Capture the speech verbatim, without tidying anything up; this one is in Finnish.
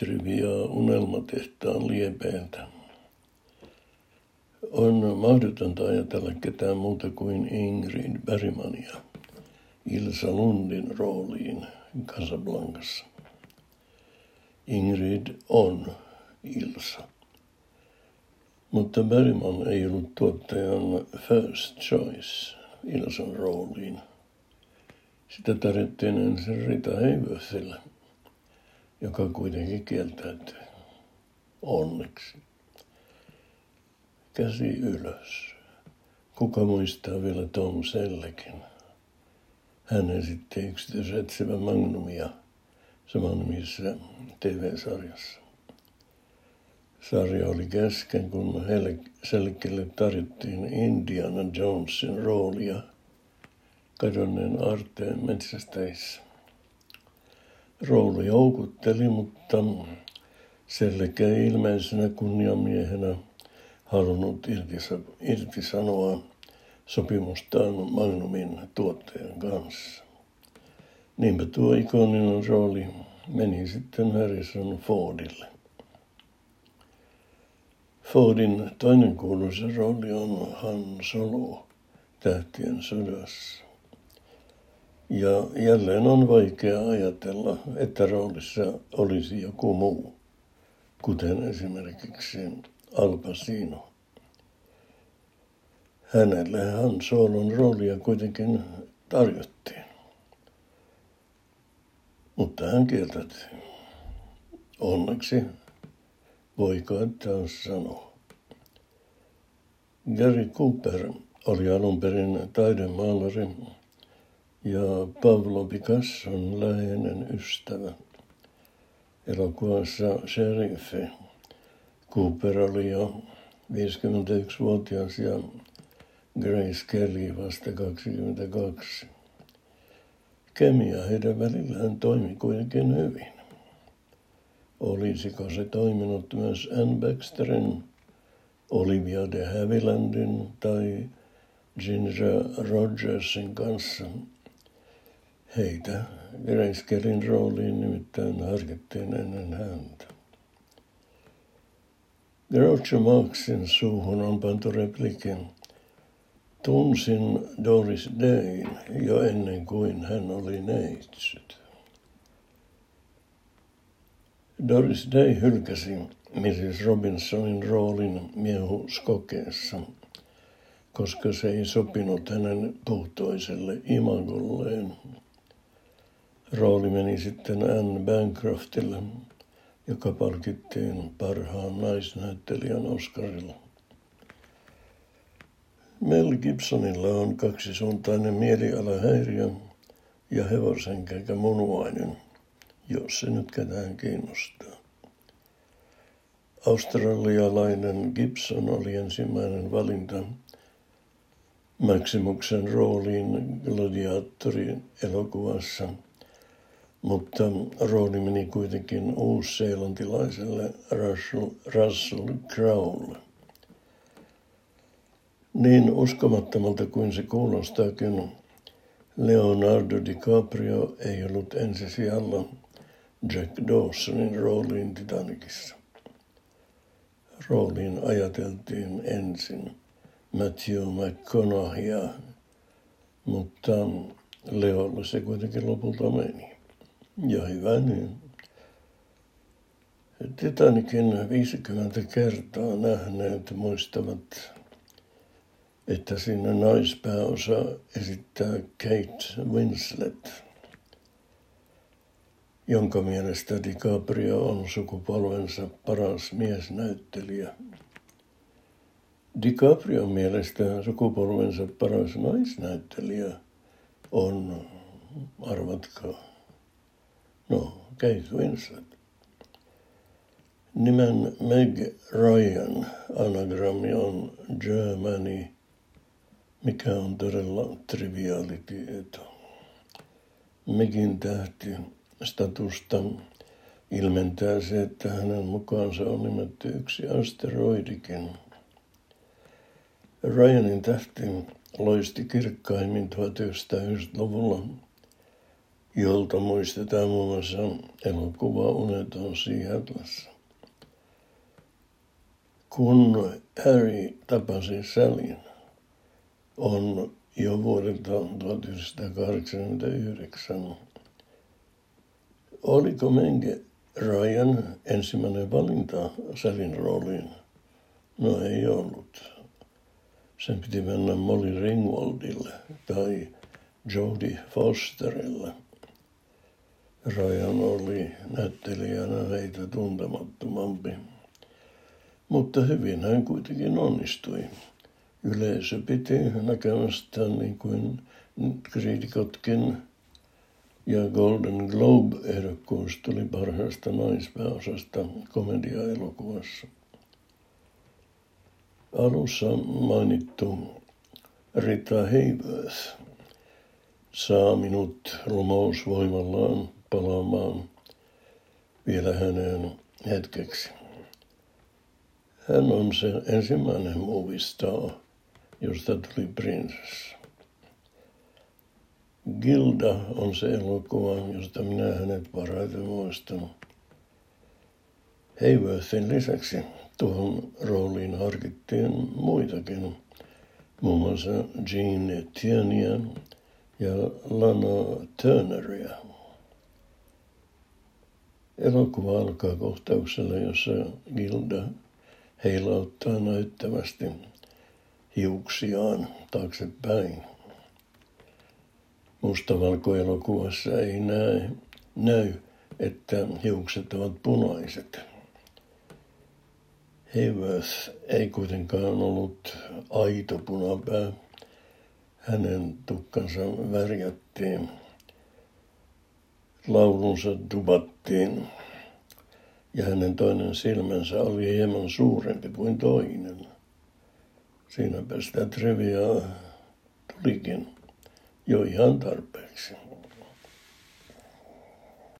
triviaa unelmatehtaan liepeiltä. On mahdotonta ajatella ketään muuta kuin Ingrid Bergmania Ilsa Lundin rooliin Casablancassa. Ingrid on Ilsa. Mutta Bergman ei ollut tuottajan first choice Ilsan rooliin. Sitä tarjottiin ensin Rita Hayworthille, joka kuitenkin kieltäytyi. Onneksi. Käsi ylös. Kuka muistaa vielä Tom Selleckin? Hän esitti yksityisetsivä Magnumia samannimisessä T V-sarjassa. Sarja oli kesken, kun Selleckille tarjottiin Indiana Jonesin roolia kadonneen aarteen metsästäjissä. Rooli houkutteli, mutta Selleck ei ilmeisenä kunniamiehenä halunnut irtisanoa sopimustaan Magnumin tuottajan kanssa. Niinpä tuo ikoninen rooli meni sitten Harrison Fordille. Fordin toinen kuuluisa rooli on Han Solo Tähtien sodassa. Ja jälleen on vaikea ajatella, että roolissa olisi joku muu, kuten esimerkiksi Al Pacino. Hänelle Han Solon roolia kuitenkin tarjottiin, mutta hän kieltäytyi. Onneksi, voiko taas sanoa. Gary Cooper oli alun perin taidemaalari ja Pablo Picasson läheinen ystävä. Elokuvassa Sheriffi Cooper oli jo viisikymmentäyksivuotias ja Grace Kelly vasta kaksikymmentäkaksi. Kemia heidän välillään toimi kuitenkin hyvin. Olisiko se toiminut myös Ann Baxterin, Olivia de Havillandin tai Ginger Rogersin kanssa? Heitä Grace Kellyn rooliin nimittäin harkittiin ennen häntä. Groucho Marxin suuhun on pantu replikin: tunsin Doris Dayn jo ennen kuin hän oli neitsyt. Doris Day hylkäsi missis Robinsonin roolin Miehuskokeessa, koska se ei sopinut hänen puhtoiselle imagolleen. Rooli meni sitten Anne Bancroftille, joka palkittiin parhaan naisnäyttelijän Oscarilla. Mel Gibsonilla on kaksisuuntainen mielialahäiriö ja hevosenkäkä munuainen, jos se nyt ketään kiinnostaa. Australialainen Gibson oli ensimmäinen valinta Maximuksen rooliin Gladiatorin elokuvassa, mutta rooli meni kuitenkin uusseelantilaiselle Russell, Russell Crowelle. Niin uskomattomalta kuin se kuulostaakin, Leonardo DiCaprio ei ollut ensisijalla Jack Dawsonin rooliin Titanicissa. Rooliin ajateltiin ensin Matthew McConaugheyä, mutta Leolle se kuitenkin lopulta meni. Ja hyvä niin. Titanicin viisikymmentä kertaa nähneet muistavat, että siinä naispääosa esittää Kate Winslet, jonka mielestä DiCaprio on sukupolvensa paras miesnäyttelijä. DiCaprion mielestä sukupolvensa paras naisnäyttelijä on, arvatkaa, no, Kate Winslet. Nimen Meg Ryan anagrammi on Germany, mikä on todella triviaali tieto. Megin tähti statusta ilmentää se, että hänen mukaansa on nimetty yksi asteroidikin. Ryanin tähti loisti kirkkaimmin tuhatyhdeksänsataayhdeksänkymmentäluvulla, jolta muistetaan muun muassa elokuva Unet on Seattleissa. Kun Harry tapasi Sallyn, on jo vuodelta tuhatyhdeksänsataakahdeksankymmentäyhdeksän. Oliko Meg Ryan ensimmäinen valinta Sallyn rooliin? No ei ollut. Sen piti mennä Molly Ringwaldille tai Jodie Fosterille. Ryan oli näyttelijänä heitä tuntemattomampi. Mutta hyvin hän kuitenkin onnistui. Yleisö piti näkemästään niin kuin kriitikotkin, ja Golden Globe-ehdokkuus tuli parhaasta naispääosasta komedia-elokuvassa. Alussa mainittu Rita Hayworth saa minut rumousvoimallaan palaamaan vielä häneen hetkeksi. Hän on se ensimmäinen movie star, josta tuli prinsessa. Gilda on se elokuva, josta minä hänet parhaiten muistan. Hayworthin lisäksi tuohon rooliin harkittiin muitakin, muun muassa Jean Tierneyä ja Lana Turneria. Elokuva alkaa kohtauksella, jossa Gilda heilauttaa näyttävästi hiuksiaan taaksepäin. Mustavalkoelokuvassa ei näe, näy, että hiukset ovat punaiset. Hayworth ei kuitenkaan ollut aito punapää. Hänen tukkansa värjättiin. Laulunsa dubattiin. Ja hänen toinen silmänsä oli hieman suurempi kuin toinen. Siinäpä sitä triviaa tulikin jo ihan tarpeeksi.